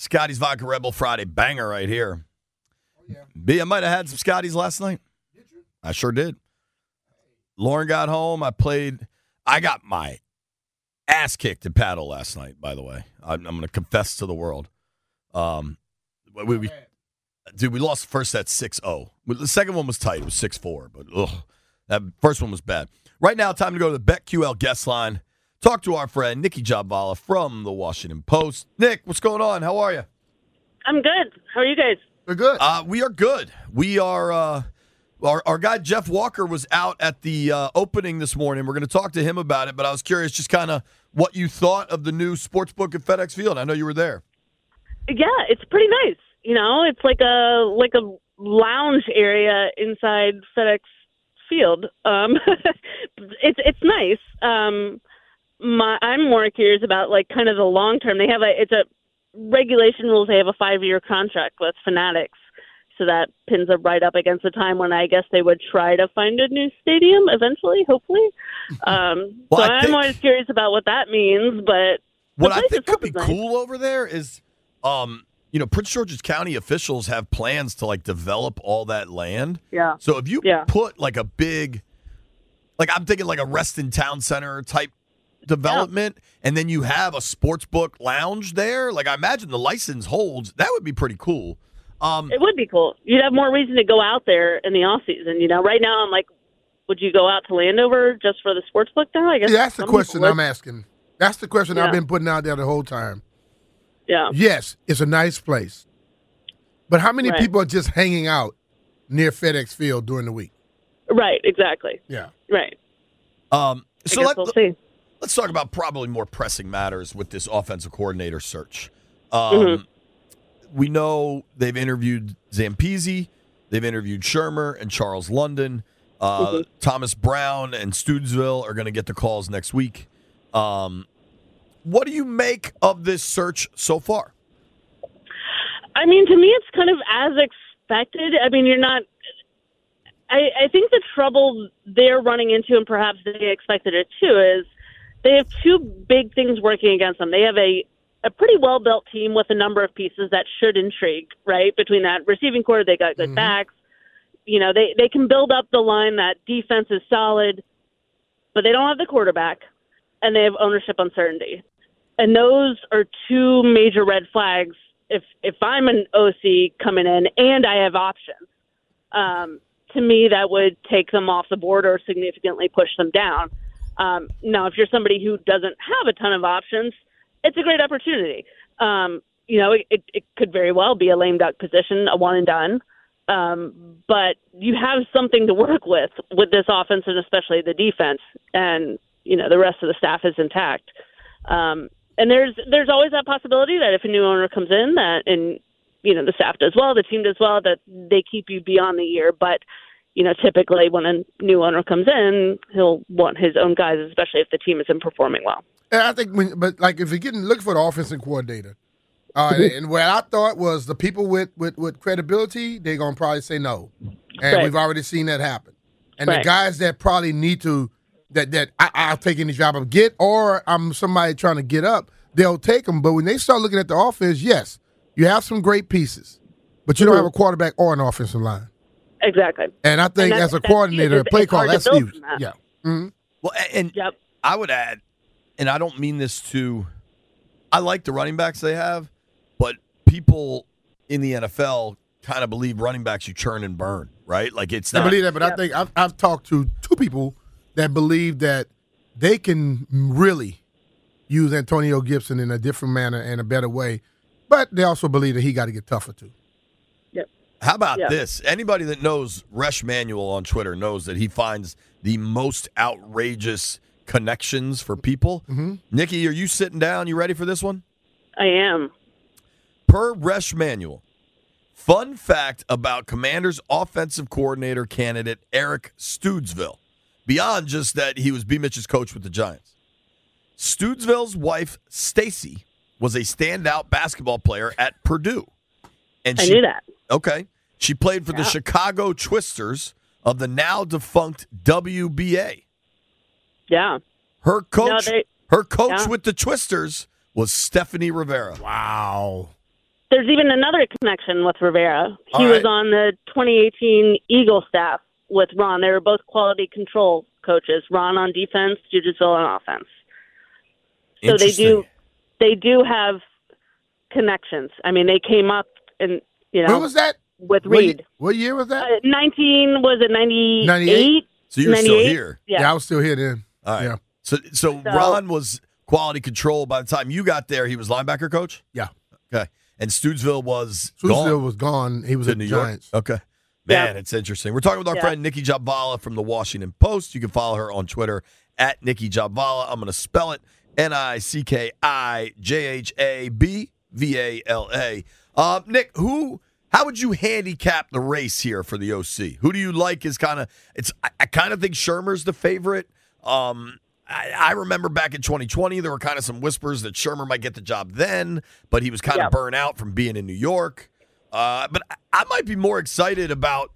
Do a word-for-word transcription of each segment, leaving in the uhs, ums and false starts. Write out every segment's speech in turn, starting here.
Scotty's Vodka Rebel Friday banger right here. Oh, yeah. B, I might have had some Scotty's last night. Did you? I sure did. Lauren got home. I played. I got my ass kicked at paddle last night, by the way. I'm, I'm going to confess to the world. Um, we, we, dude, we lost the first set six oh. The second one was tight. It was six four. But ugh, that first one was bad. Right now, time to go to the BetQL guest line. Talk to our friend, Nikki Jhabvala from the Washington Post. Nick, what's going on? How are you? I'm good. How are you guys? We're good. Uh, we are good. We are uh, our, our guy, Jeff Walker, was out at the uh, opening this morning. We're going to talk to him about it, but I was curious just kind of what you thought of the new sportsbook at FedEx Field. I know you were there. Yeah, it's pretty nice. You know, it's like a like a lounge area inside FedEx Field. Um, it's, it's nice. Um My, I'm more curious about like kind of the long term. They have a it's a regulation rules. They have a five year contract with Fanatics, so that pins them right up against the time when I guess they would try to find a new stadium eventually, hopefully. Um, well, so I I'm think, always curious about what that means. But what I think could be nice. Cool over there is, um, you know, Prince George's County officials have plans to like develop all that land. Yeah. So if you yeah. put like a big, like I'm thinking like a Reston Town Center type. Development, yeah. and then you have a sports book lounge there. Like I imagine the license holds. That would be pretty cool. Um, it would be cool. You'd have more reason to go out there in the off season. You know, right now I'm like, would you go out to Landover just for the sports book? Now I guess yeah, that's the question I'm asking. That's the question yeah. I've been putting out there the whole time. Yeah. Yes, it's a nice place, but how many right. people are just hanging out near FedEx Field during the week? Right. Exactly. Yeah. Right. Um. So let's we'll see. Let's talk about probably more pressing matters with this offensive coordinator search. Um, mm-hmm. We know they've interviewed Zampezi, they've interviewed Shurmur and Charles London. Uh, mm-hmm. Thomas Brown and Studesville are going to get the calls next week. Um, what do you make of this search so far? I mean, to me, it's kind of as expected. I mean, you're not... I, I think the trouble they're running into, and perhaps they expected it too, is they have two big things working against them. They have a, a pretty well-built team with a number of pieces that should intrigue, right? Between that receiving core, they got good mm-hmm. backs. You know, they, they can build up the line. That defense is solid, but they don't have the quarterback, and they have ownership uncertainty. And those are two major red flags if if I'm an O C coming in and I have options. Um, to me, that would take them off the board or significantly push them down. Um, now, if you're somebody who doesn't have a ton of options, it's a great opportunity. Um, you know, it, it, it could very well be a lame duck position, a one and done. Um, but you have something to work with with this offense and especially the defense. And, you know, the rest of the staff is intact. Um, and there's there's always that possibility that if a new owner comes in that and, you know, the staff does well, the team does well, that they keep you beyond the year. But you know, typically when a new owner comes in, he'll want his own guys, especially if the team isn't performing well. And I think, when, but like if you're getting looking for the offensive coordinator, uh, and, and what I thought was the people with, with, with credibility, they're going to probably say no. And right. we've already seen that happen. And right. the guys that probably need to, that, that I, I'll take any job I get, or I'm somebody trying to get up, they'll take them. But when they start looking at the offense, yes, you have some great pieces, but you mm-hmm. don't have a quarterback or an offensive line. Exactly. And I think and as a coordinator, a play call, that's huge. That. Yeah. Mm-hmm. Well, and yep. I would add, and I don't mean this to, I like the running backs they have, but people in the N F L kind of believe running backs you churn and burn, right? Like it's not. I believe that, but yep. I think I've, I've talked to two people that believe that they can really use Antonio Gibson in a different manner and a better way, but they also believe that he got to get tougher too. How about yeah. this? Anybody that knows Resh Manuel on Twitter knows that he finds the most outrageous connections for people. Mm-hmm. Nikki, are you sitting down? You ready for this one? I am. Per Resh Manuel, fun fact about Commanders offensive coordinator candidate Eric Studesville, beyond just that he was B Mitch's coach with the Giants. Studesville's wife, Stacy, was a standout basketball player at Purdue. And I she, knew that. Okay. She played for yeah. the Chicago Twisters of the now-defunct W B A. Yeah. Her coach no, they, her coach yeah. with the Twisters was Stephanie Rivera. Wow. there's even another connection with Rivera. He right. was on the twenty eighteen Eagle staff with Ron. They were both quality control coaches. Ron on defense, Studesville on offense. So they do, they do have connections. I mean, they came up and you know. Who was that? With Reed. What, what year was that? Uh, nineteen was it ninety-eight? ninety-eight So you were still here. Yeah. yeah, I was still here then. All right. Yeah. So, so so Ron was quality control by the time you got there. He was linebacker coach? Yeah. Okay. And Studesville was Studesville gone. Studesville was gone. He was in New Giants. York. Okay. Man, yep. It's interesting. We're talking with our yep. friend Nikki Jhabvala from the Washington Post. You can follow her on Twitter at Nikki Jhabvala. I'm going to spell it N I C K I J H A B V A L A. Uh, Nick, who? How would you handicap the race here for the O C? Who do you like is kind of – it's. I, I kind of think Shurmur's the favorite. Um, I, I remember back in twenty twenty, there were kind of some whispers that Shurmur might get the job then, but he was kind of yeah. burnt out from being in New York. Uh, but I, I might be more excited about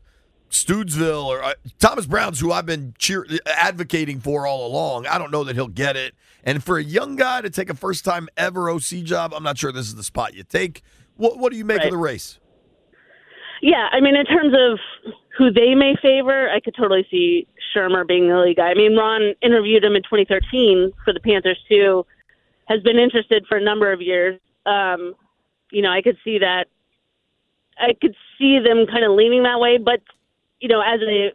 Studesville or uh, Thomas Brown's, who I've been cheer- advocating for all along. I don't know that he'll get it. And for a young guy to take a first-time ever O C job, I'm not sure this is the spot you take. What, what do you make right. of the race? Yeah, I mean, in terms of who they may favor, I could totally see Shurmur being the lead guy. I mean, Ron interviewed him in twenty thirteen for the Panthers, too, has been interested for a number of years. Um, you know, I could see that. I could see them kind of leaning that way. But, you know, as a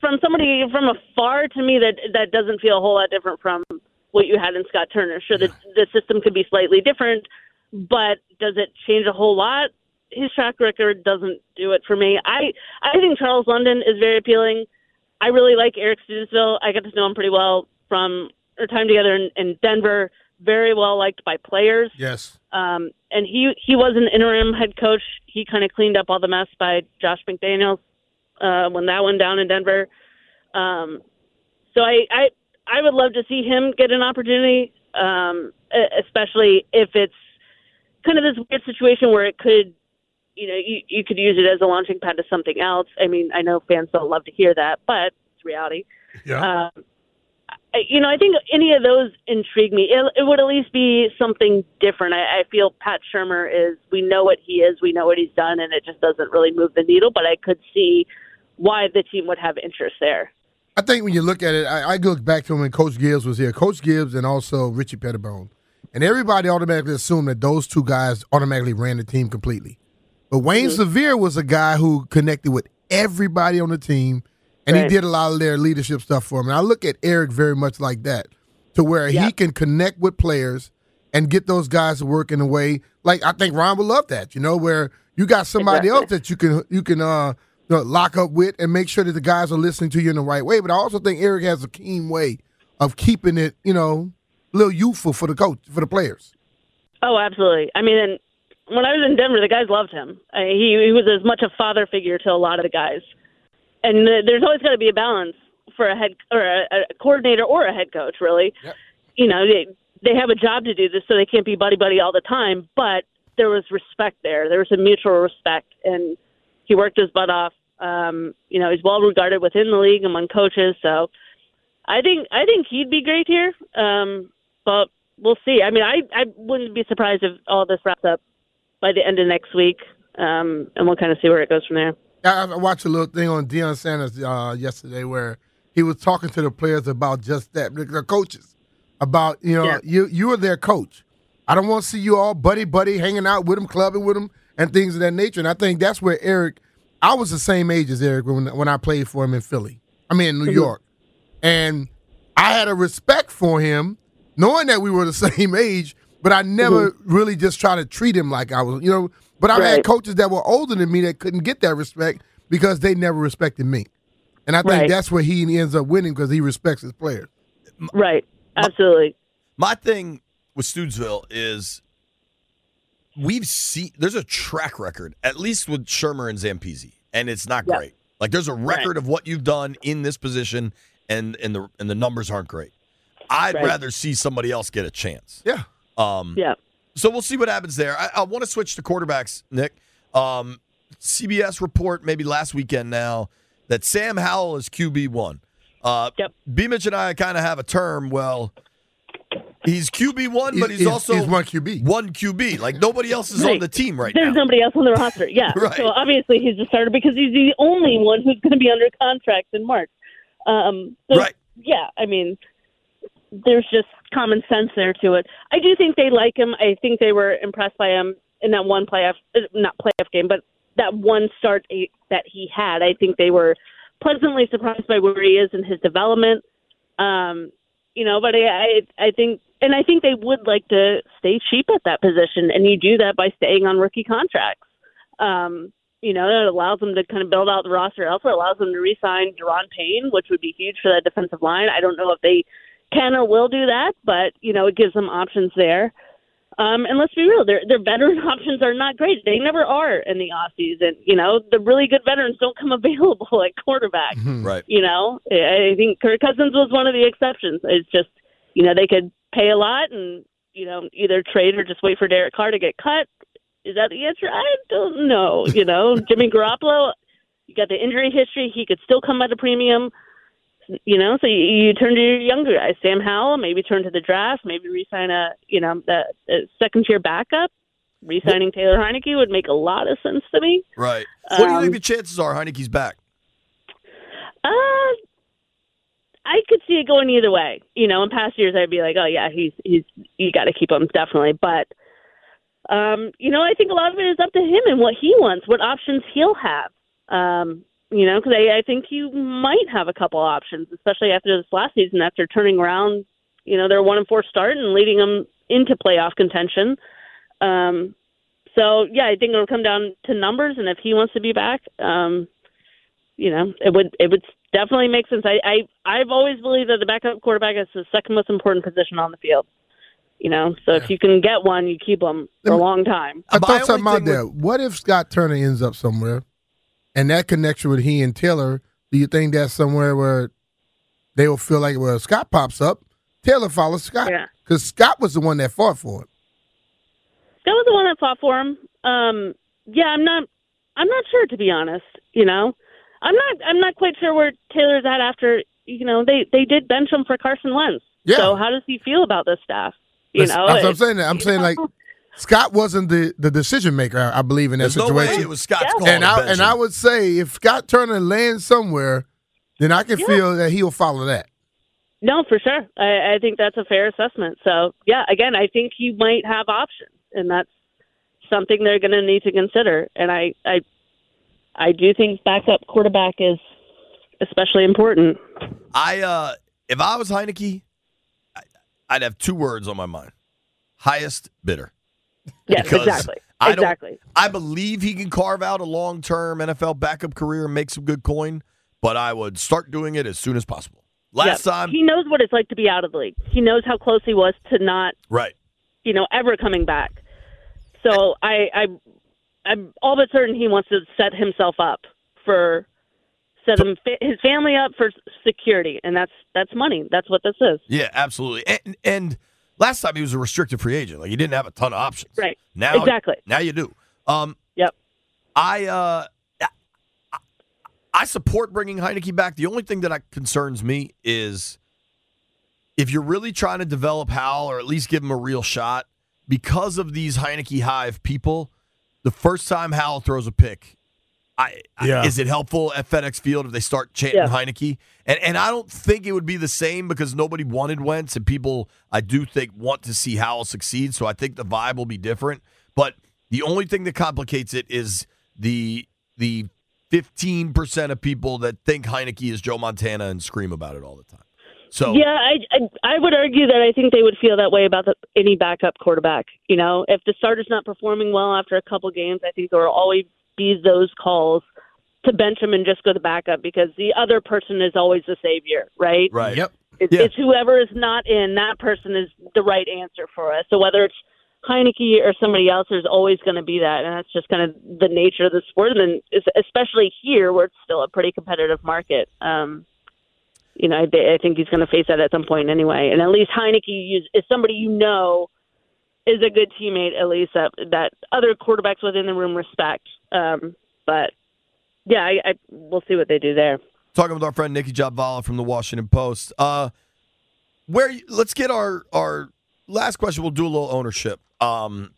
from somebody from afar, to me, that that doesn't feel a whole lot different from what you had in Scott Turner. Sure, the, the system could be slightly different, but does it change a whole lot? His track record doesn't do it for me. I, I think Charles London is very appealing. I really like Eric Studesville. I got to know him pretty well from our time together in, in Denver. Very well liked by players. Yes. Um, and he, he was an interim head coach. He kind of cleaned up all the mess by Josh McDaniels uh, when that went down in Denver. Um, so I, I I would love to see him get an opportunity, um, especially if it's kind of this weird situation where it could – you know, you, you could use it as a launching pad to something else. I mean, I know fans don't love to hear that, but it's reality. Yeah. Um, I, you know, I think any of those intrigue me. It, it would at least be something different. I, I feel Pat Shurmur is, we know what he is, we know what he's done, and it just doesn't really move the needle, but I could see why the team would have interest there. I think when you look at it, I, I look back to when Coach Gibbs was here. Coach Gibbs and also Richie Pettibone. And everybody automatically assumed that those two guys automatically ran the team completely. But Wayne mm-hmm. Sevier was a guy who connected with everybody on the team, and right. he did a lot of their leadership stuff for him. And I look at Eric very much like that, to where yep. he can connect with players and get those guys to work in a way. Like, I think Ron would love that, you know, where you got somebody exactly. else that you can you can uh, you know, lock up with and make sure that the guys are listening to you in the right way. But I also think Eric has a keen way of keeping it, you know, a little youthful for the coach, for the players. Oh, absolutely. I mean, and when I was in Denver, the guys loved him. I, he, he was as much a father figure to a lot of the guys. And the, there's always got to be a balance for a head or a, a coordinator or a head coach, really. Yep. You know, they, they have a job to do this, so they can't be buddy-buddy all the time. But there was respect there. There was a mutual respect. And he worked his butt off. Um, you know, he's well-regarded within the league among coaches. So I think I think he'd be great here. Um, but we'll see. I mean, I, I wouldn't be surprised if all this wraps up by the end of next week, um, and we'll kind of see where it goes from there. I watched a little thing on Deion Sanders uh, yesterday where he was talking to the players about just that, their coaches, about, you know, yeah. you you are their coach. I don't want to see you all buddy-buddy hanging out with them, clubbing with them, and things of that nature. And I think that's where Eric – I was the same age as Eric when, when I played for him in Philly. I mean, in New mm-hmm. York. And I had a respect for him, knowing that we were the same age, but I never mm-hmm. really just try to treat him like I was, you know. But I've right. had coaches that were older than me that couldn't get that respect because they never respected me. And I think right. that's where he ends up winning, because he respects his players. Right. Absolutely. My, my thing with Studesville is we've seen – there's a track record, at least with Shurmur and Zampezi, and it's not yep. great. Like, there's a record right. of what you've done in this position, and, and, the, and the numbers aren't great. I'd right. rather see somebody else get a chance. Yeah. Um, yeah. So we'll see what happens there. I, I want to switch to quarterbacks, Nick. Um, C B S report maybe last weekend now that Sam Howell is Q B one. Uh, yep. B Mitch and I kind of have a term. Well, He's Q B one, but he's, he's also he's one Q B. One Q B. Like, nobody else is right. on the team right There's now. There's nobody else on the roster. Yeah. Right. So, obviously, he's the starter because he's the only one who's going to be under contract in March. Um, so, right. Yeah, I mean, there's just common sense there to it. I do think they like him. I think they were impressed by him in that one playoff, not playoff game, but that one start that he had. I think they were pleasantly surprised by where he is in his development. Um, you know, but I, I, I think, and I think they would like to stay cheap at that position, and you do that by staying on rookie contracts. Um, you know, it allows them to kind of build out the roster. It also allows them to re-sign Deron Payne, which would be huge for that defensive line. I don't know if they can or will do that, but, you know, it gives them options there. Um, and let's be real, their their veteran options are not great. They never are in the offseason. You know, the really good veterans don't come available at quarterback. Right. You know, I think Kirk Cousins was one of the exceptions. It's just, you know, they could pay a lot and, you know, either trade or just wait for Derek Carr to get cut. Is that the answer? I don't know. You know, Jimmy Garoppolo, you got the injury history. He could still come at a premium. You know, so you, you turn to your younger guys, Sam Howell, maybe turn to the draft, maybe re-sign a, you know, the, a second-tier backup. Re-signing Taylor Heinicke would make a lot of sense to me. Right. Um, what do you think the chances are Heinicke's back? Uh, I could see it going either way. You know, in past years, I'd be like, oh, yeah, he's he's you got to keep him, definitely. But, um, you know, I think a lot of it is up to him and what he wants, what options he'll have. Um You know, because I, I think you might have a couple options, especially after this last season, after turning around, you know, their one and four start and leading them into playoff contention. Um, so, yeah, I think it'll come down to numbers, and if he wants to be back, um, you know, it would it would definitely make sense. I, I, I've always believed that the backup quarterback is the second most important position on the field. You know, so if you can get one, you keep them for a long time. I thought something out there. What if Scott Turner ends up somewhere? And that connection with he and Taylor, do you think that's somewhere where they will feel like, well, Scott pops up, Taylor follows Scott? Because yeah. Scott was the one that fought for him. Scott was the one that fought for him. Um, yeah, I'm not. I'm not sure, to be honest. You know, I'm not. I'm not quite sure where Taylor's at after. You know, they they did bench him for Carson Wentz. Yeah. So how does he feel about this staff? You that's, know, that's what I'm saying. That. I'm saying know? like. Scott wasn't the, the decision maker, I, I believe, in that There's situation. There's no way it was Scott's yeah. call. And I, and I would say if Scott Turner lands somewhere, then I can yeah. feel that he'll follow that. No, for sure. I, I think that's a fair assessment. So, yeah, again, I think he might have options, and that's something they're going to need to consider. And I, I, I do think backup quarterback is especially important. I uh, if I was Heinicke, I'd have two words on my mind. Highest bidder. Yes, because exactly. I exactly. I believe he can carve out a long-term N F L backup career and make some good coin, but I would start doing it as soon as possible. Last yeah. time, he knows what it's like to be out of the league. He knows how close he was to not, right. you know, ever coming back. So I, I, I'm all but certain he wants to set himself up for set him, his family up for security, and that's that's money. That's what this is. Yeah, absolutely, and and. Last time he was a restricted free agent. Like, he didn't have a ton of options. Right. Now, exactly. Now you do. Um, yep. I, uh, I I support bringing Heinicke back. The only thing that I, concerns me is if you're really trying to develop Howell or at least give him a real shot, because of these Heinicke Hive people, the first time Howell throws a pick, I, yeah. I, is it helpful at FedEx Field if they start chanting yeah. Heinicke? And and I don't think it would be the same because nobody wanted Wentz, and people, I do think, want to see Howell succeed, so I think the vibe will be different. But the only thing that complicates it is the the fifteen percent of people that think Heinicke is Joe Montana and scream about it all the time. So yeah, I, I I would argue that I think they would feel that way about the, any backup quarterback. You know, if the starter's not performing well after a couple games, I think there are always be those calls to bench him and just go to backup because the other person is always the savior, right? Right. Yep. It's, yeah. it's whoever is not in, that person is the right answer for us. So whether it's Heinicke or somebody else, there's always going to be that, and that's just kind of the nature of the sport, and especially here where it's still a pretty competitive market. Um, you know, I, I think he's going to face that at some point anyway, and at least Heinicke is somebody you know is a good teammate, at least that, that other quarterbacks within the room respect. Um, but, yeah, I, I we'll see what they do there. Talking with our friend Nikki Jhabvala from the Washington Post. Uh, where let's get our, our last question, we'll do a little ownership. Um,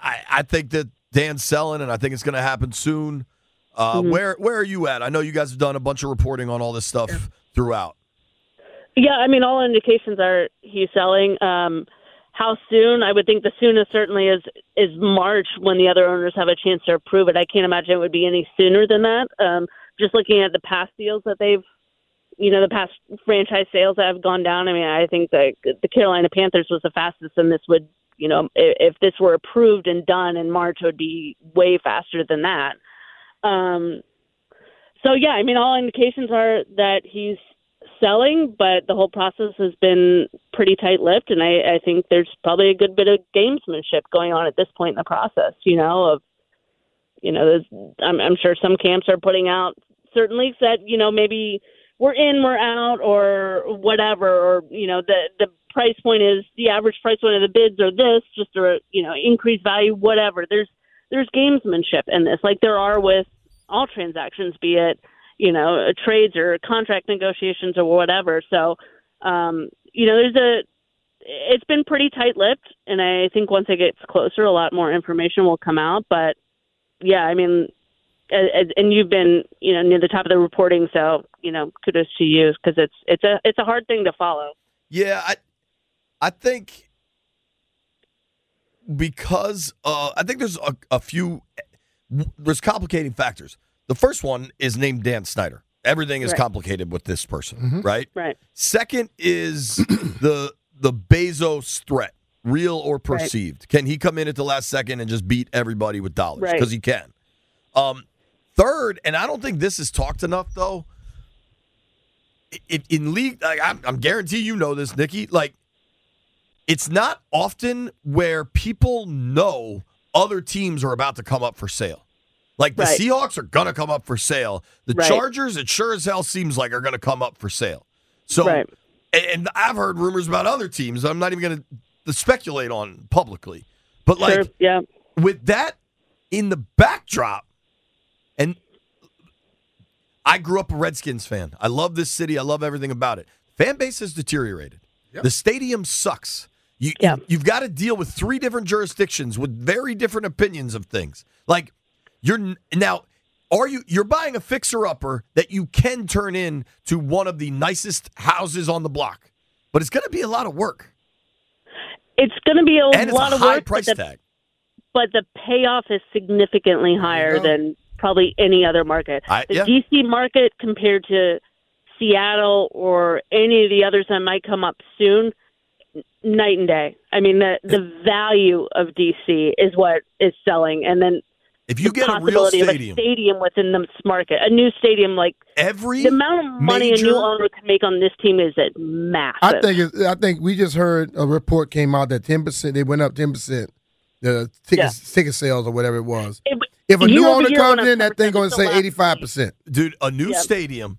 I, I think that Dan's selling, and I think it's going to happen soon. Uh, mm-hmm. Where where are you at? I know you guys have done a bunch of reporting on all this stuff yeah. throughout. Yeah, I mean, all indications are he's selling. Um, how soon? I would think the soonest certainly is is March, when the other owners have a chance to approve it. I can't imagine it would be any sooner than that. Um, just looking at the past deals that they've, you know, the past franchise sales that have gone down. I mean, I think the the Carolina Panthers was the fastest, and this would, you know, if, if this were approved and done in March, it would be way faster than that. Um, so, yeah, I mean, all indications are that he's selling, but the whole process has been pretty tight-lipped, and I, I think there's probably a good bit of gamesmanship going on at this point in the process, you know, of, you know, I'm, I'm sure some camps are putting out certain leaks that, you know, maybe we're in, we're out, or whatever, or, you know, the, the price point is, the average price point of the bids or this, just to, you know, increase value, whatever. There's there's gamesmanship in this, like there are with all transactions, be it, you know, trades or contract negotiations or whatever. So, um, you know, there's a, it's been pretty tight-lipped, and I think once it gets closer, a lot more information will come out. But yeah, I mean, and you've been, you know, near the top of the reporting, so, you know, kudos to you, because it's it's a it's a hard thing to follow. Yeah, I I think because uh, I think there's a, a few there's complicating factors. The first one is named Dan Snyder. Everything is right. complicated with this person, mm-hmm. right? Right. Second is the the Bezos threat, real or perceived. Right. Can he come in at the last second and just beat everybody with dollars? Because right. he can. Um, third, and I don't think this is talked enough, though. It, in league, like, I'm, I'm guarantee you know this, Nikki. Like, it's not often where people know other teams are about to come up for sale. Like, the right. Seahawks are going to come up for sale. The right. Chargers, it sure as hell seems like, are going to come up for sale. So, right. and, and I've heard rumors about other teams I'm not even going to speculate on publicly. But, like, sure. yeah. with that in the backdrop, and I grew up a Redskins fan. I love this city. I love everything about it. Fan base has deteriorated. Yep. The stadium sucks. You, yeah. You've got to deal with three different jurisdictions with very different opinions of things. Like, you're now, are you? You're buying a fixer-upper that you can turn in to one of the nicest houses on the block, but it's going to be a lot of work. It's going to be a and lot it's a of high work, price but the, tag. But the payoff is significantly higher you know? than. Probably any other market. I, the yeah. D C market compared to Seattle or any of the others that might come up soon, night and day. I mean, the, the value of D C is what is selling. And then if you the get possibility a real stadium, of a stadium within this market, a new stadium, like every the amount of money major, a new owner can make on this team is massive. I think it's, I think we just heard a report came out that ten percent, they went up ten percent, the ticket, yeah. ticket sales or whatever it was. It, If a you new owner comes in, that thing going to say eighty-five percent. Dude, a new yep. stadium,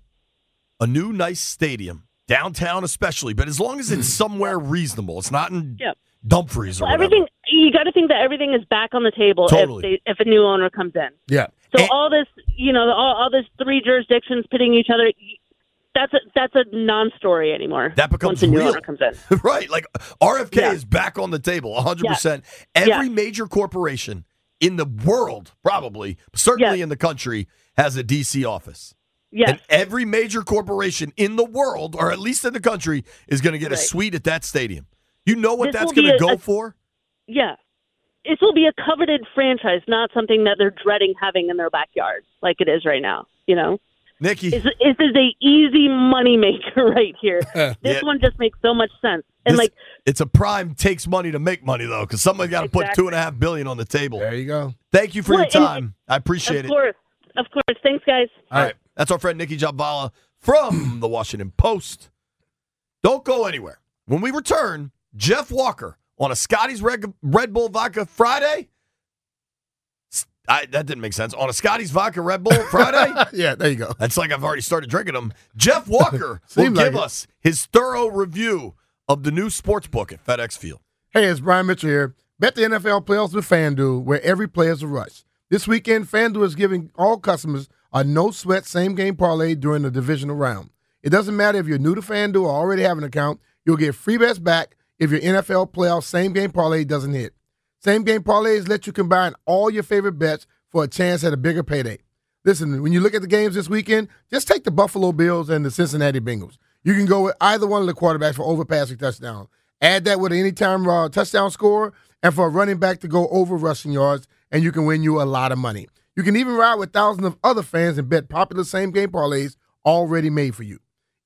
a new nice stadium, downtown especially, but as long as it's somewhere reasonable. It's not in yep. Dumfries or well, everything. Whatever. You got to think that everything is back on the table totally. if, they, if a new owner comes in. Yeah. So and, all this, you know, all, all this three jurisdictions pitting each other, that's a, that's a non-story anymore. That becomes once a new real. owner comes in. Right. Like R F K yeah. is back on the table, one hundred percent. Yeah. Every yeah. major corporation in the world, probably, certainly yes. in the country, has a D C office. Yes. And every major corporation in the world, or at least in the country, is going to get right. a suite at that stadium. You know what this that's going to go a, for? Yeah. This will be a coveted franchise, not something that they're dreading having in their backyard like it is right now, you know? Nikki. This, this is an easy moneymaker right here. This yeah. one just makes so much sense. And this, like, it's a prime takes money to make money, though, because somebody's got to exactly. put two and a half billion on the table. There you go. Thank you for well, your time. It, I appreciate of it. Of course. Of course. Thanks, guys. All right. That's our friend Nikki Jhabvala from the Washington Post. Don't go anywhere. When we return, Jeff Walker on a Scotty's Red, Red Bull Vodka Friday. I, that didn't make sense. On a Scotty's Vodka Red Bull Friday? Yeah, there you go. That's like I've already started drinking them. Jeff Walker will like give it. us his thorough review of the new sports book at FedEx Field. Hey, it's Brian Mitchell here. Bet the N F L playoffs with FanDuel, where every play is a rush. This weekend, FanDuel is giving all customers a no-sweat same-game parlay during the divisional round. It doesn't matter if you're new to FanDuel or already have an account. You'll get free bets back if your N F L playoff same-game parlay doesn't hit. Same-game parlays let you combine all your favorite bets for a chance at a bigger payday. Listen, when you look at the games this weekend, just take the Buffalo Bills and the Cincinnati Bengals. You can go with either one of the quarterbacks for overpassing touchdowns. Add that with an anytime uh, touchdown score and for a running back to go over rushing yards, and you can win you a lot of money. You can even ride with thousands of other fans and bet popular same-game parlays already made for you.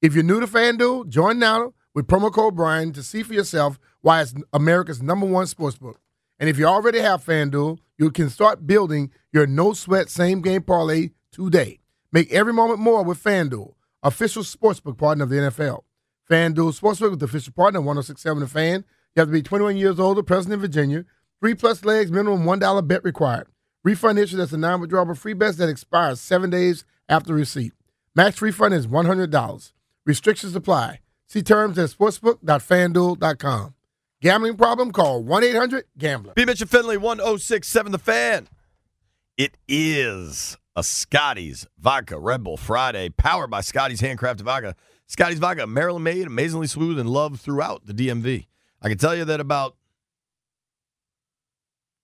If you're new to FanDuel, join now with promo code Brian to see for yourself why it's America's number one sportsbook. And if you already have FanDuel, you can start building your no-sweat same-game parlay today. Make every moment more with FanDuel, official sportsbook partner of the N F L. FanDuel Sportsbook is the official partner of one oh six point seven The Fan. You have to be twenty-one years old or present in Virginia. Three-plus legs, minimum one dollar bet required. Refund issued as a non-withdrawable free bet that expires seven days after receipt. Max refund is one hundred dollars. Restrictions apply. See terms at sportsbook dot fanduel dot com. Gambling problem? Call one eight hundred gambler. B Mitch and Finley, one oh six point seven The Fan. It is a Scotty's Vodka Red Bull Friday, powered by Scotty's Handcrafted Vodka. Scotty's Vodka, Maryland-made, amazingly smooth, and loved throughout the D M V. I can tell you that about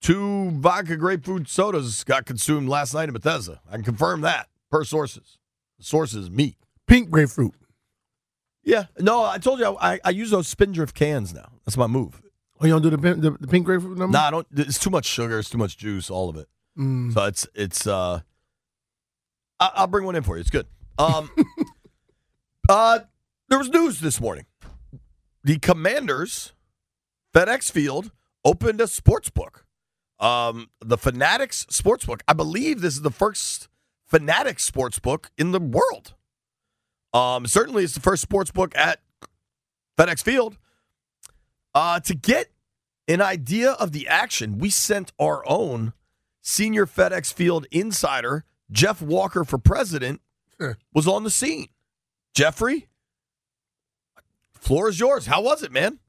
two vodka grapefruit sodas got consumed last night in Bethesda. I can confirm that, per sources. The source is me. Pink grapefruit. Yeah. No, I told you, I, I use those Spindrift cans now. That's my move. Oh, you don't do the, the, the pink grapefruit number? No, nah, I don't. It's too much sugar. It's too much juice, all of it. Mm. So it's, it's uh, I, I'll bring one in for you. It's good. Um, uh, there was news this morning. The Commanders, FedEx Field, opened a sports book. Um, the Fanatics Sportsbook. I believe this is the first Fanatics Sportsbook in the world. Um, certainly it's the first sportsbook at FedEx Field. Uh, to get an idea of the action, we sent our own senior FedEx Field insider, Jeff Walker for president, sure. was on the scene. Jeffrey, floor is yours. How was it, man?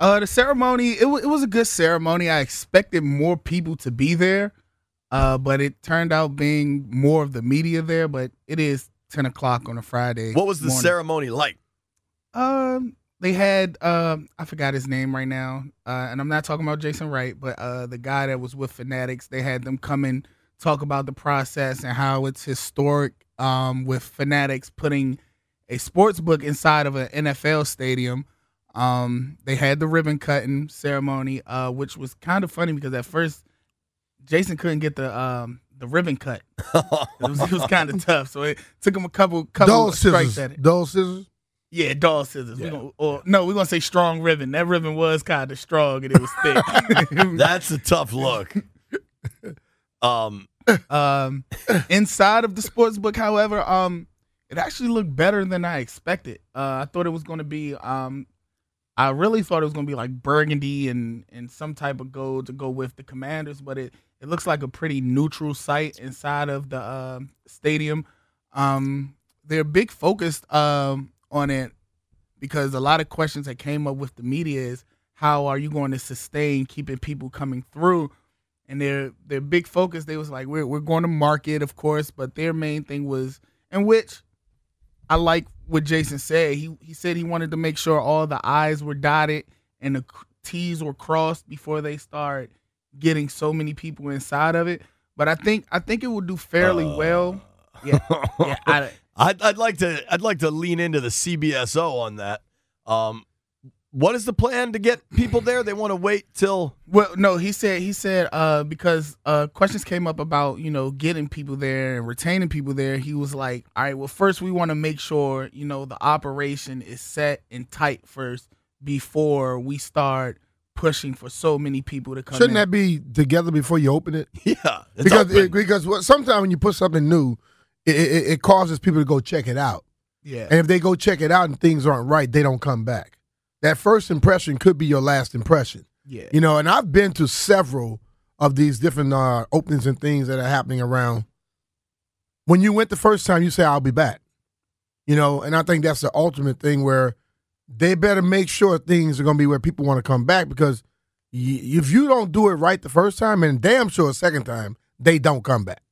Uh, the ceremony, it, w- it was a good ceremony. I expected more people to be there, uh, but it turned out being more of the media there, but it is ten o'clock on a Friday. What was the morning. ceremony like? Um, they had, uh, I forgot his name right now, uh, and I'm not talking about Jason Wright, but uh, the guy that was with Fanatics, they had them come and talk about the process and how it's historic um, with Fanatics putting a sports book inside of an N F L stadium. Um, they had the ribbon cutting ceremony, uh, which was kind of funny because at first Jason couldn't get the um the ribbon cut. It was, it was kind of tough, so it took him a couple couple dull strikes at it. Dull scissors, yeah, dull scissors. Yeah. We gonna, or, no, we're gonna say strong ribbon. That ribbon was kind of strong and it was thick. That's a tough look. Um, um, inside of the sports book, however, um, it actually looked better than I expected. Uh, I thought it was gonna be um. I really thought it was going to be like burgundy and, and some type of gold to go with the Commanders, but it, it looks like a pretty neutral site inside of the uh, stadium. Um, they're big focused um, on it because a lot of questions that came up with the media is how are you going to sustain keeping people coming through? And their their big focus, they was like, we're, we're going to market, of course, but their main thing was, in which I like what Jason said. He he said he wanted to make sure all the I's were dotted and the T's were crossed before they start getting so many people inside of it. But I think I think it will do fairly uh, well. Yeah, yeah I, I'd I'd like to I'd like to lean into the C B S O on that. Um, what is the plan to get people there? They want to wait till well, no, he said he said uh, because uh, questions came up about you know getting people there and retaining people there. He was like, all right, well, first we want to make sure you know the operation is set and tight first before we start pushing for so many people to come. Shouldn't in. that be together before you open it? Yeah, because it, because sometimes when you put something new, it, it, it causes people to go check it out. Yeah, and if they go check it out and things aren't right, they don't come back. That first impression could be your last impression. Yeah. You know, and I've been to several of these different uh, openings and things that are happening around. When you went the first time, you say, I'll be back. You know, and I think that's the ultimate thing where they better make sure things are going to be where people want to come back because y- if you don't do it right the first time, and damn sure a second time, they don't come back.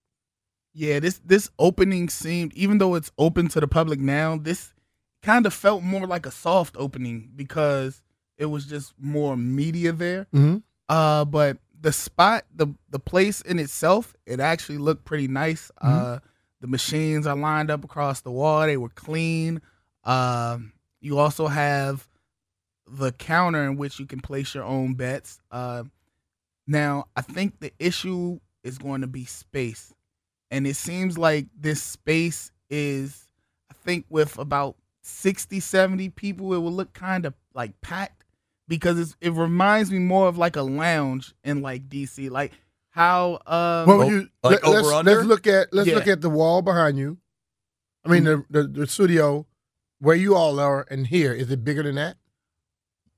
Yeah, this this opening seemed, even though it's open to the public now, this kind of felt more like a soft opening because It was just more media there. Mm-hmm. Uh, but the spot, the the place in itself, it actually looked pretty nice. Mm-hmm. Uh, the machines are lined up across the wall. They were clean. Uh, you also have the counter in which you can place your own bets. Uh, now, I think the issue is going to be space. And it seems like this space is, I think with about sixty, seventy people, it will look kind of like packed, because it's, it reminds me more of like a lounge in like D C. Like how um, well, you, like let, over let's, under? let's look at let's yeah. look at the wall behind you. I mean mm-hmm. the, the the studio where you all are and here, is it bigger than that?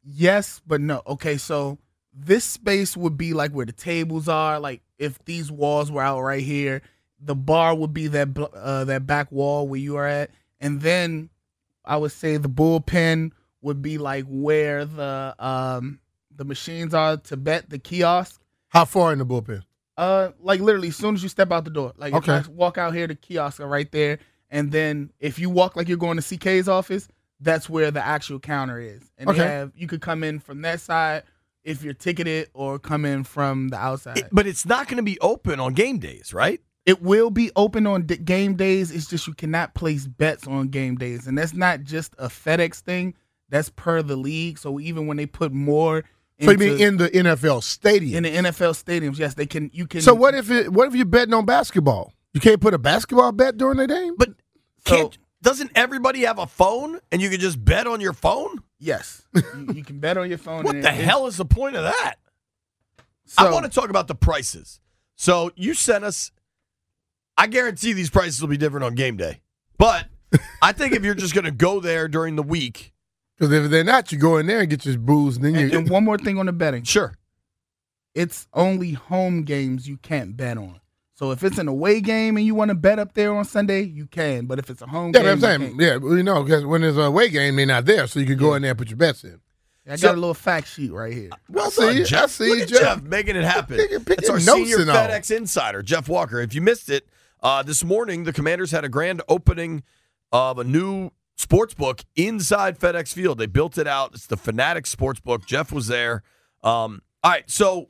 Yes, but no. Okay, so this space would be like where the tables are. Like if these walls were out right here, the bar would be that uh, that back wall where you are at, and then I would say the bullpen would be like where the um, the machines are to bet, the kiosk. How far in the bullpen? Uh, like literally as soon as you step out the door. Like okay. If you walk out here, the kiosks are right there, and then if you walk like you're going to C K's office, that's where the actual counter is. And okay. they have, you could come in from that side if you're ticketed, or come in from the outside. It, but it's not going to be open on game days, right? It will be open on d- game days. It's just you cannot place bets on game days. And that's not just a FedEx thing. That's per the league. So even when they put more into, so you mean in the N F L stadium? In the N F L stadiums, yes. They can. You can. So what if it, what if you're betting on basketball? You can't put a basketball bet during the game? But can't, so, doesn't everybody have a phone and you can just bet on your phone? Yes. you, you can bet on your phone. What and the it, hell is the point of that? So, I want to talk about the prices. So you sent us. I guarantee these prices will be different on game day. But I think if you're just going to go there during the week. Because if they're not, you go in there and get your booze. And, then and, you, and one more thing on the betting. Sure. It's only home games you can't bet on. So if it's an away game and you want to bet up there on Sunday, you can. But if it's a home yeah, game, you can't. Yeah, you know, because when there's an away game, they're not there. So you can go yeah. in there and put your bets in. I so, got a little fact sheet right here. Well, I see, Jeff, I see look at Jeff. Jeff making it happen. It's our senior FedEx insider, Jeff Walker. If you missed it, Uh, this morning, the Commanders had a grand opening of a new sports book inside FedEx Field. They built it out. It's the Fanatics sports book. Jeff was there. Um, all right, so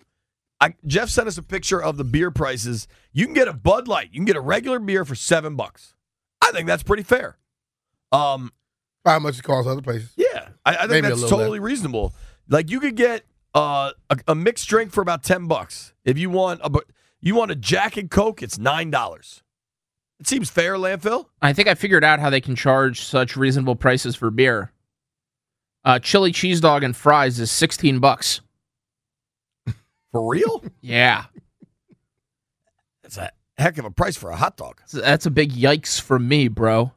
I, Jeff sent us a picture of the beer prices. You can get a Bud Light. You can get a regular beer for seven bucks. I think that's pretty fair. Um, How much it costs other places? Yeah, I, I think Maybe that's totally bit. reasonable. Like you could get uh, a, a mixed drink for about ten bucks if you want a. You want a Jack and Coke, it's nine dollars. It seems fair, Landfill. I think I figured out how they can charge such reasonable prices for beer. Uh, chili cheese dog and fries is sixteen bucks. For real? Yeah. That's a heck of a price for a hot dog. That's a big yikes from me, bro.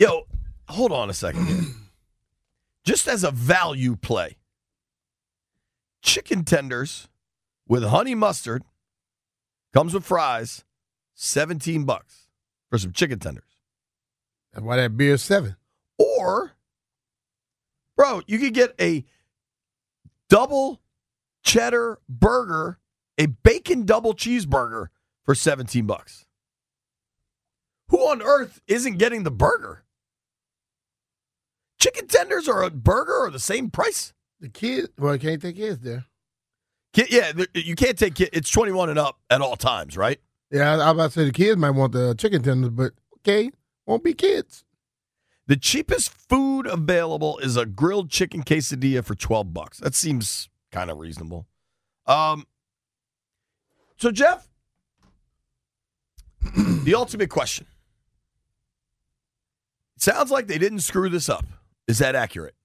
Yo, hold on a second here. Just as a value play, chicken tenders with honey mustard, comes with fries, seventeen bucks for some chicken tenders. That's why that beer is seven. Or, bro, you could get a double cheddar burger, a bacon double cheeseburger for seventeen bucks. Who on earth isn't getting the burger? Chicken tenders or a burger are the same price. The kids, well, I can't think kids there. Yeah, you can't take kids. It's twenty-one and up at all times, right? Yeah, I was about to say the kids might want the chicken tenders, but okay, won't be kids. The cheapest food available is a grilled chicken quesadilla for twelve bucks. That seems kind of reasonable. Um, so, Jeff, the ultimate question. It sounds like they didn't screw this up. Is that accurate?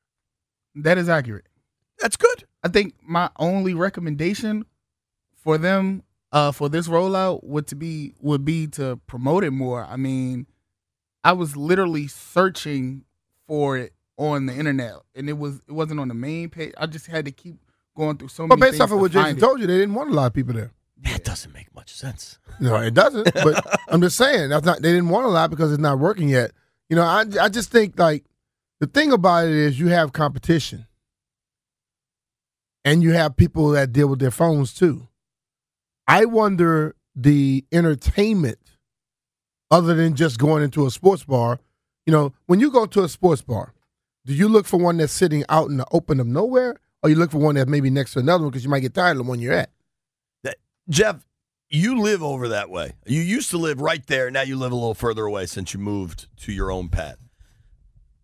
That is accurate. That's good. I think my only recommendation for them uh, for this rollout would to be would be to promote it more. I mean, I was literally searching for it on the internet, and it was it wasn't on the main page. I just had to keep going through so many. But based things off of what Jason it. told you, they didn't want a lot of people there. That yeah. doesn't make much sense. No, it doesn't. But I'm just saying that's not they didn't want a lot because it's not working yet. You know, I I just think like the thing about it is you have competition. And you have people that deal with their phones, too. I wonder the entertainment, other than just going into a sports bar. You know, when you go to a sports bar, do you look for one that's sitting out in the open of nowhere, or you look for one that maybe next to another one because you might get tired of the one you're at? That, Jeff, you live over that way. You used to live right there. Now you live a little further away since you moved to your own pad.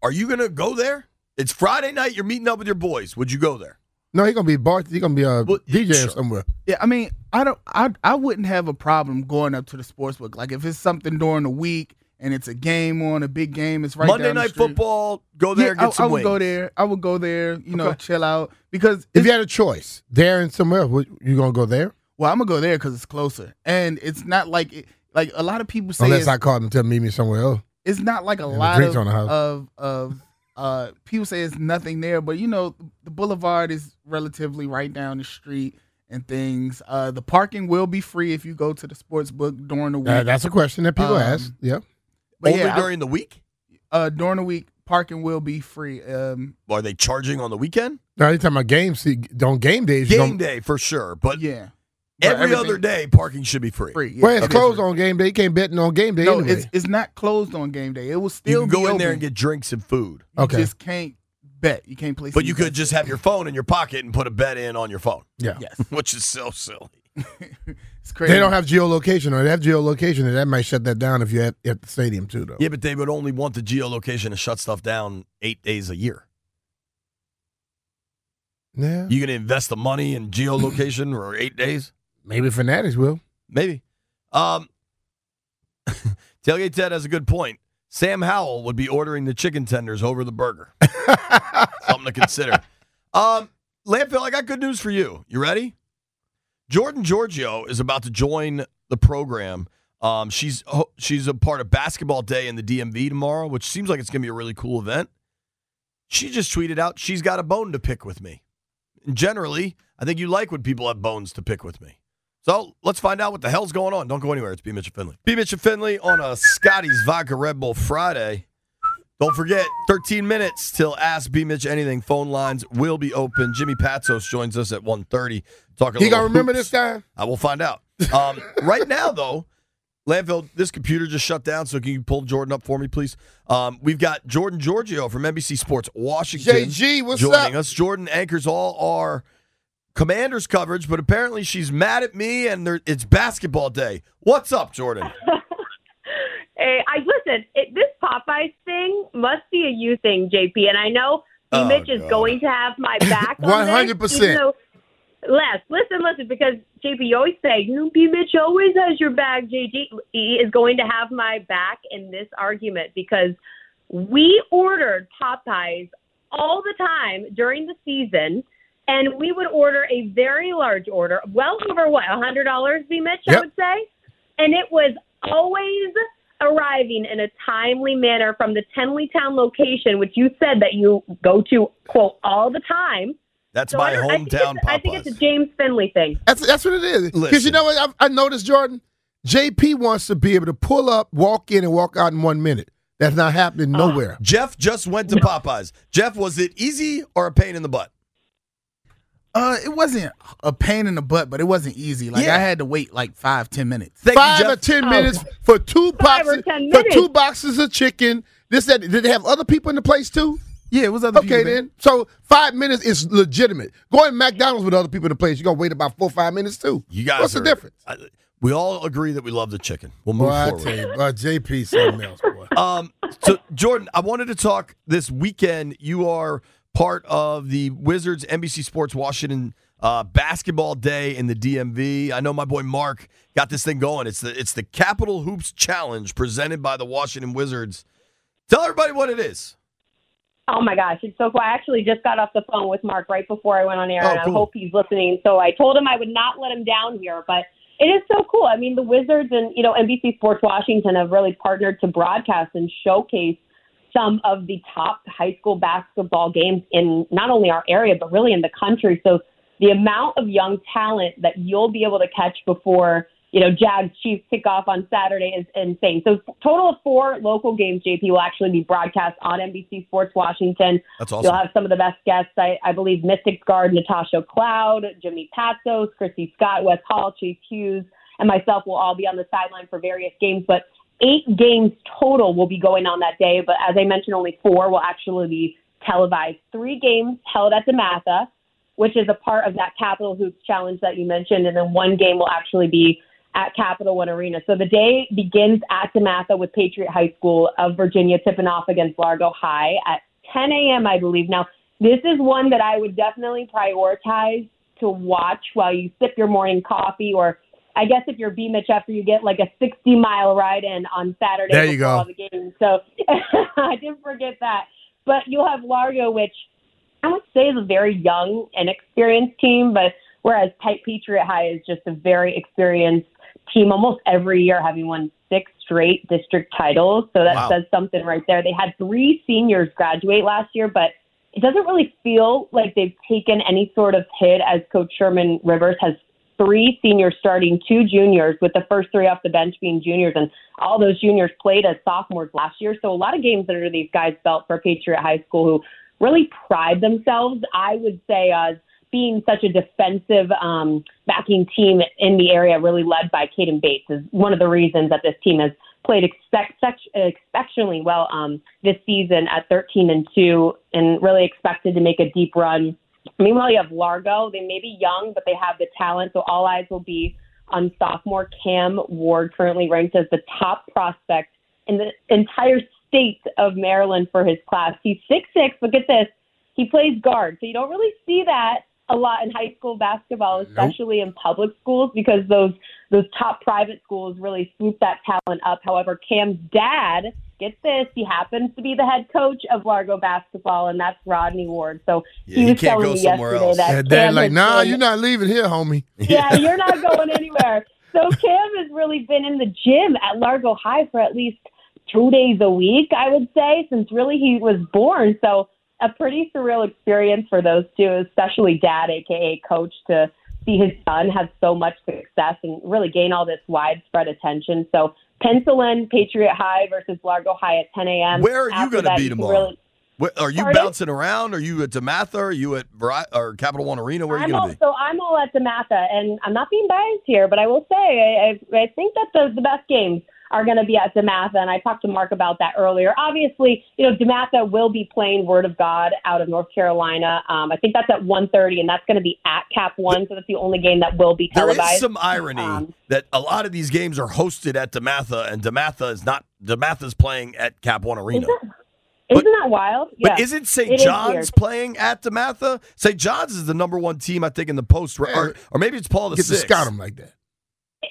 Are you going to go there? It's Friday night. You're meeting up with your boys. Would you go there? No, he's going to be a bar. He's going to be a well, D J sure. somewhere. Yeah, I mean, I don't. I I wouldn't have a problem going up to the sports book. Like if it's something during the week and it's a game on a big game, it's right Monday down the night street. Football. Go there. Yeah, and get I, some I would wings. go there. I would go there. You know, okay. chill out because if you had a choice, there and somewhere else, you gonna go there? Well, I'm gonna go there because it's closer, and it's not like it, like a lot of people say. Unless I called them to meet me somewhere else. It's not like a and lot of of of. Uh, people say it's nothing there, but you know the boulevard is relatively right down the street and things. Uh, the parking will be free if you go to the sports book during the week. Uh, that's a question that people um, ask. Yep. Only yeah, during I, the week? Uh, during the week, parking will be free. Um, Are they charging on the weekend? No, you're talking about game on game days. Game day for sure, but yeah. Every other day, parking should be free. free yeah. Well, it's okay. closed on game day. You can't bet on game day. No, anyway. it's, it's not closed on game day. It will still be You can go in open. there and get drinks and food. You okay. just can't bet. You can't play. But you could games. just have your phone in your pocket and put a bet in on your phone. Yeah. Yes. Which is so silly. It's crazy. They don't have geolocation, or they have geolocation, and that might shut that down if you're at, at the stadium too, though. Yeah, but they would only want the geolocation to shut stuff down eight days a year. Yeah. You going to invest the money in geolocation for eight days? Maybe Fanatics will. Maybe. Um, Tailgate Ted has a good point. Sam Howell would be ordering the chicken tenders over the burger. Something to consider. Um, Lamphill, I got good news for you. You ready? Jordan Giorgio is about to join the program. Um, she's oh, she's a part of Basketball Day in the D M V tomorrow, which seems like it's going to be a really cool event. She just tweeted out, she's got a bone to pick with me. And generally, I think you like when people have bones to pick with me. So let's find out what the hell's going on. Don't go anywhere. It's B Mitch and Finley. B Mitch and Finley on a Scotty's Vodka Red Bull Friday. Don't forget, thirteen minutes till Ask B Mitch Anything. Phone lines will be open. Jimmy Patsos joins us at one thirty. Talking. He gonna remember hoops. this time? I will find out. Um, right now, though, Landville, this computer just shut down. So can you pull Jordan up for me, please? Um, we've got Jordan Giorgio from N B C Sports Washington. J G, what's joining up? Joining us. Jordan anchors all our Commanders coverage, but apparently she's mad at me, and it's basketball day. What's up, Jordan? Hey, I listen. It, this Popeyes thing must be a you thing, J P, and I know oh, Mitch God. is going to have my back. One hundred percent. Less. Listen, listen, because J P, you always say, you know, B. Mitch always has your back. J G he is going to have my back in this argument because we ordered Popeyes all the time during the season. And we would order a very large order, well over, what, one hundred dollars, B. Mitch, yep. I would say? And it was always arriving in a timely manner from the Tenleytown location, which you said that you go to, quote, all the time. That's so my I, hometown Popeyes. I think it's a James Finley thing. That's, that's what it is. Because you know what I, I noticed, Jordan? J P wants to be able to pull up, walk in, and walk out in one minute. That's not happening nowhere. Uh, Jeff just went to Popeyes. Jeff, was it easy or a pain in the butt? Uh, it wasn't a pain in the butt, but it wasn't easy. Like yeah. I had to wait like five, ten minutes. Thank five or ten oh. minutes for two boxes for two boxes of chicken. This that did they have other people in the place too? Yeah, it was other okay, people. Okay, then so five minutes is legitimate. Going to McDonald's with other people in the place, you're gonna wait about four, five minutes too. You guys, what's are, the difference? I, we all agree that we love the chicken. We'll move boy, forward. I tell you, boy, J P, something else, boy. Um, so Jordan, I wanted to talk this weekend. You are part of the Wizards N B C Sports Washington uh, basketball day in the D M V. I know my boy Mark got this thing going. It's the it's the Capital Hoops Challenge presented by the Washington Wizards. Tell everybody what it is. Oh my gosh, it's so cool. I actually just got off the phone with Mark right before I went on air, oh, and I cool. hope he's listening. So I told him I would not let him down here, but it is so cool. I mean, the Wizards and you know N B C Sports Washington have really partnered to broadcast and showcase some of the top high school basketball games in not only our area, but really in the country. So the amount of young talent that you'll be able to catch before, you know, Jags Chiefs kickoff on Saturday is insane. So total of four local games, J P, will actually be broadcast on N B C Sports Washington. That's awesome. You'll have some of the best guests. I, I believe Mystics guard Natasha Cloud, Jimmy Patsos, Chrissy Scott, Wes Hall, Chase Hughes, and myself will all be on the sideline for various games. But eight games total will be going on that day, but as I mentioned, only four will actually be televised three games held at DeMatha, which is a part of that Capital Hoops Challenge that you mentioned, and then one game will actually be at Capital One Arena. So the day begins at DeMatha with Patriot High School of Virginia tipping off against Largo High at ten a.m., I believe. Now, this is one that I would definitely prioritize to watch while you sip your morning coffee, or I guess if you're B Mitch after you get like a sixty mile ride in on Saturday. There you go. All the games. So I didn't forget that. But you'll have Largo, which I would say is a very young and experienced team, but whereas Patriot High is just a very experienced team almost every year, having won six straight district titles. So that wow. says something right there. They had three seniors graduate last year, but it doesn't really feel like they've taken any sort of hit, as Coach Sherman Rivers has three seniors starting, two juniors, with the first three off the bench being juniors. And all those juniors played as sophomores last year. So a lot of games under these guys' belt for Patriot High School, who really pride themselves, I would say, as being such a defensive um, backing team in the area, really led by Caden Bates, is one of the reasons that this team has played expect- exceptionally well um, this season at thirteen and two, and really expected to make a deep run. Meanwhile, you have Largo. They may be young, but they have the talent. So all eyes will be on sophomore Cam Ward, currently ranked as the top prospect in the entire state of Maryland for his class. He's six six, but get this, he plays guard. So you don't really see that a lot in high school basketball, especially nope. in public schools, because those those top private schools really swoop that talent up. However, Cam's dad, get this, he happens to be the head coach of Largo basketball, and that's Rodney Ward. So yeah, he was he telling me yesterday else. that yeah, Cam like, nah, been, you're not leaving here, homie. Yeah, you're not going anywhere. So Cam has really been in the gym at Largo High for at least two days a week, I would say, since really he was born. So a pretty surreal experience for those two, especially dad, a k a coach, to see his son have so much success and really gain all this widespread attention. So pencil in Patriot High versus Largo High at ten a.m. Where are After you going to be tomorrow? Really Where, are you started? bouncing around? Are you at DeMatha? Are you at or Capital One Arena? Where are you going to be? So I'm all at DeMatha, and I'm not being biased here, but I will say I, I, I think that the, the best games are going to be at DeMatha, and I talked to Mark about that earlier. Obviously, you know, DeMatha will be playing Word of God out of North Carolina. Um, I think that's at one thirty, and that's going to be at Cap One, so that's the only game that will be televised. There is some irony um, that a lot of these games are hosted at DeMatha, and DeMatha is not DeMatha's playing at Cap One Arena. Isn't, but, isn't that wild? Yeah. But isn't Saint John's is playing at DeMatha? Saint John's is the number one team, I think, in the post, or, or, or maybe it's Paul the Get Sixth. Get to scout him like that.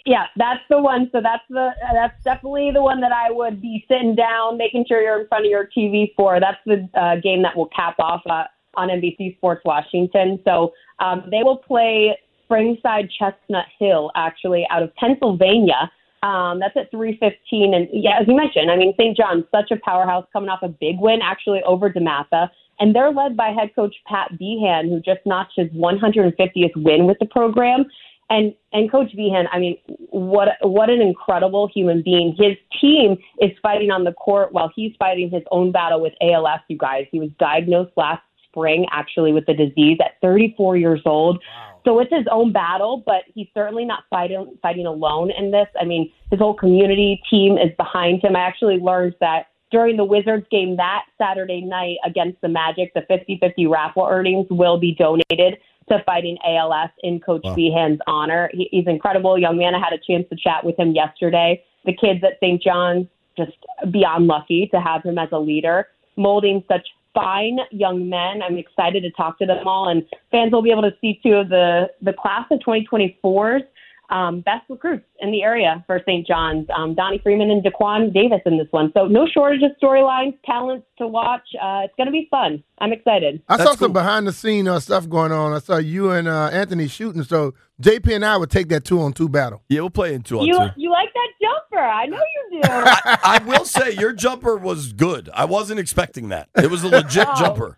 Yeah, that's the one. So that's the that's definitely the one that I would be sitting down, making sure you're in front of your T V for. That's the uh, game that will cap off uh, on N B C Sports Washington. So um, they will play Springside Chestnut Hill, actually, out of Pennsylvania. Um, that's at three fifteen. And, yeah, as you mentioned, I mean, Saint John's, such a powerhouse, coming off a big win, actually, over DeMatha. And they're led by head coach Pat Behan, who just notched his one hundred fiftieth win with the program. And and Coach Behan, I mean, what what an incredible human being. His team is fighting on the court while he's fighting his own battle with A L S, you guys. He was diagnosed last spring, actually, with the disease at thirty-four years old. Wow. So it's his own battle, but he's certainly not fighting fighting alone in this. I mean, his whole community team is behind him. I actually learned that during the Wizards game that Saturday night against the Magic, the fifty-fifty raffle earnings will be donated to fighting A L S in Coach wow. Behan's honor. He, he's incredible young man. I had a chance to chat with him yesterday. The kids at Saint John's, just beyond lucky to have him as a leader, molding such fine young men. I'm excited to talk to them all, and fans will be able to see two of the, the class of twenty twenty-four's um, best recruits in the area for Saint John's, um, Donnie Freeman and Daquan Davis in this one. So no shortage of storylines, talents to watch. Uh, it's going to be fun. I'm excited. I That's saw cool. some behind-the-scenes uh, stuff going on. I saw you and uh, Anthony shooting, so J P and I would take that two-on-two battle. Yeah, we'll play in two-on-two. You, you like that jumper. I know you do. I, I will say your jumper was good. I wasn't expecting that. It was a legit oh. jumper.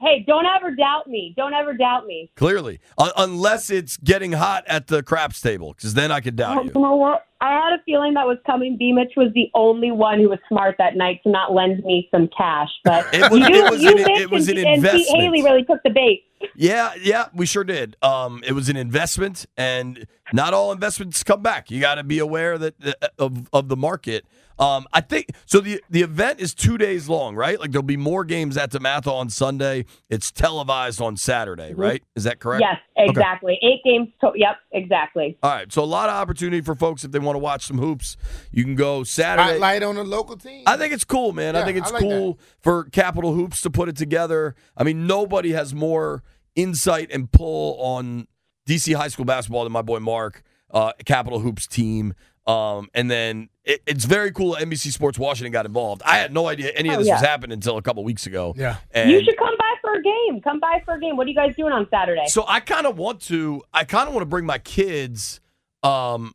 Hey, don't ever doubt me. Don't ever doubt me. Clearly. Uh, unless it's getting hot at the craps table, because then I could doubt oh, you. You know what? I had a feeling that was coming. B Mitch was the only one who was smart that night to not lend me some cash. But it was, you, it was you an, it was an investment. And Pete Haley really took the bait. Yeah, yeah, we sure did. Um, it was an investment, and not all investments come back. You got to be aware that uh, of of the market. Um, I think so. the The event is two days long, right? Like there'll be more games at DeMatha on Sunday. It's televised on Saturday, right? Is that correct? Yes, exactly. Okay. Eight games. To- yep, exactly. All right. So a lot of opportunity for folks if they want to watch some hoops. You can go Saturday. Spotlight on a local team. I think it's cool, man. Yeah, I think it's I like cool that. For Capital Hoops to put it together. I mean, nobody has more insight and pull on D C high school basketball than my boy Mark, uh, Capital Hoops team. Um, and then it, it's very cool that N B C Sports Washington got involved. I had no idea any of this oh, yeah. was happening until a couple weeks ago. Yeah, and you should come by for a game. Come by for a game. What are you guys doing on Saturday? So I kind of want to. I kind of want to bring my kids. Um,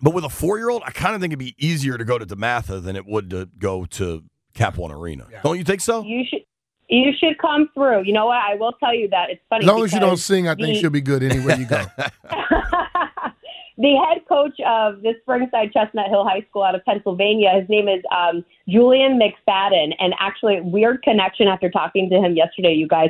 but with a four-year-old, I kind of think it'd be easier to go to DeMatha than it would to go to Cap One Arena. Yeah. Don't you think so? You should. You should come through. You know what? I will tell you that it's funny. As long as you don't sing, I think the... she'll be good anywhere you go. The head coach of the Springside Chestnut Hill High School out of Pennsylvania, his name is um, Julian McFadden, and actually weird connection after talking to him yesterday, you guys.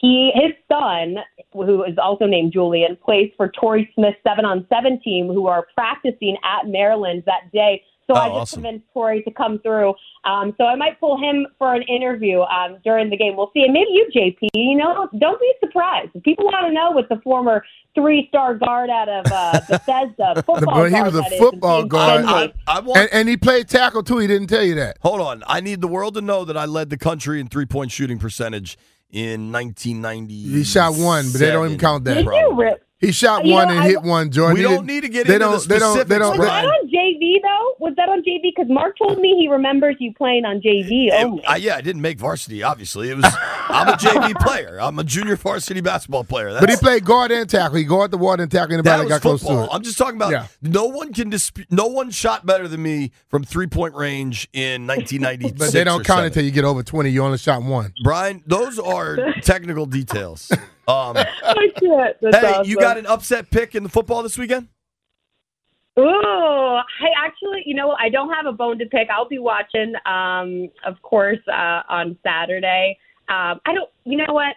He, his son, who is also named Julian, plays for Torrey Smith's seven on seven team, who are practicing at Maryland that day. So oh, I just awesome. convinced Torrey to come through. Um, so I might pull him for an interview um, during the game. We'll see. And maybe you, J P, you know, don't be surprised. If people want to know what the former three-star guard out of uh, Bethesda football guard He was a football guard. I, I want, and, and he played tackle, too. He didn't tell you that. Hold on. I need the world to know that I led the country in three-point shooting percentage in nineteen ninety. He shot one, but they don't even count that. Did you really? He shot you one know, and I, hit one, Jordan. We don't need to get into the specifics. They don't, they don't, was that on J V, though? Was that on J V? Because Mark told me he remembers you playing on J V only. It, I, yeah, I didn't make varsity, obviously. It was. I'm a J V player. I'm a junior varsity basketball player. That's, but he played guard and tackle. He guarded the water and tackle anybody that, that got football. Close to it. I'm just talking about yeah. no one can dispute. No one shot better than me from three-point range in nineteen ninety-six. But they don't count until you get over twenty. You only shot one. Brian, those are technical details. Um, I can't. That's hey, awesome. You got an upset pick in the football this weekend? Ooh, I actually, you know, I don't have a bone to pick. I'll be watching, um, of course, uh, on Saturday. Um, I don't, you know what?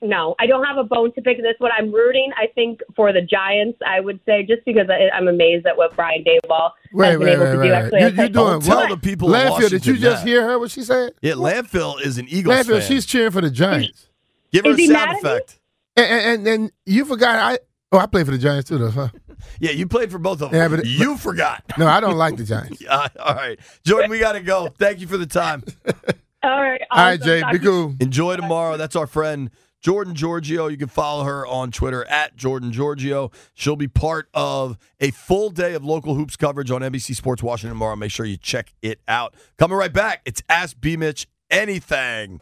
No, I don't have a bone to pick in this one. I'm rooting, I think, for the Giants, I would say, just because I, I'm amazed at what Brian Daboll wait, has been wait, able wait, to do. Actually, you, you're doing well. The people Landfill, did you just that. hear her, what she said? Yeah, Landfill is an Eagles Landfill, fan. She's cheering for the Giants. Give her is a sound effect. And, and and you forgot I oh I played for the Giants too though huh yeah you played for both of them yeah, but, you but, forgot no I don't like the Giants uh, all right Jordan we gotta go thank you for the time all right awesome. all right Jay be cool enjoy tomorrow that's our friend Jordan Giorgio. You can follow her on Twitter at Jordan Giorgio. She'll be part of a full day of local hoops coverage on N B C Sports Washington tomorrow. Make sure you check it out. Coming right back, it's Ask B Mitch Anything.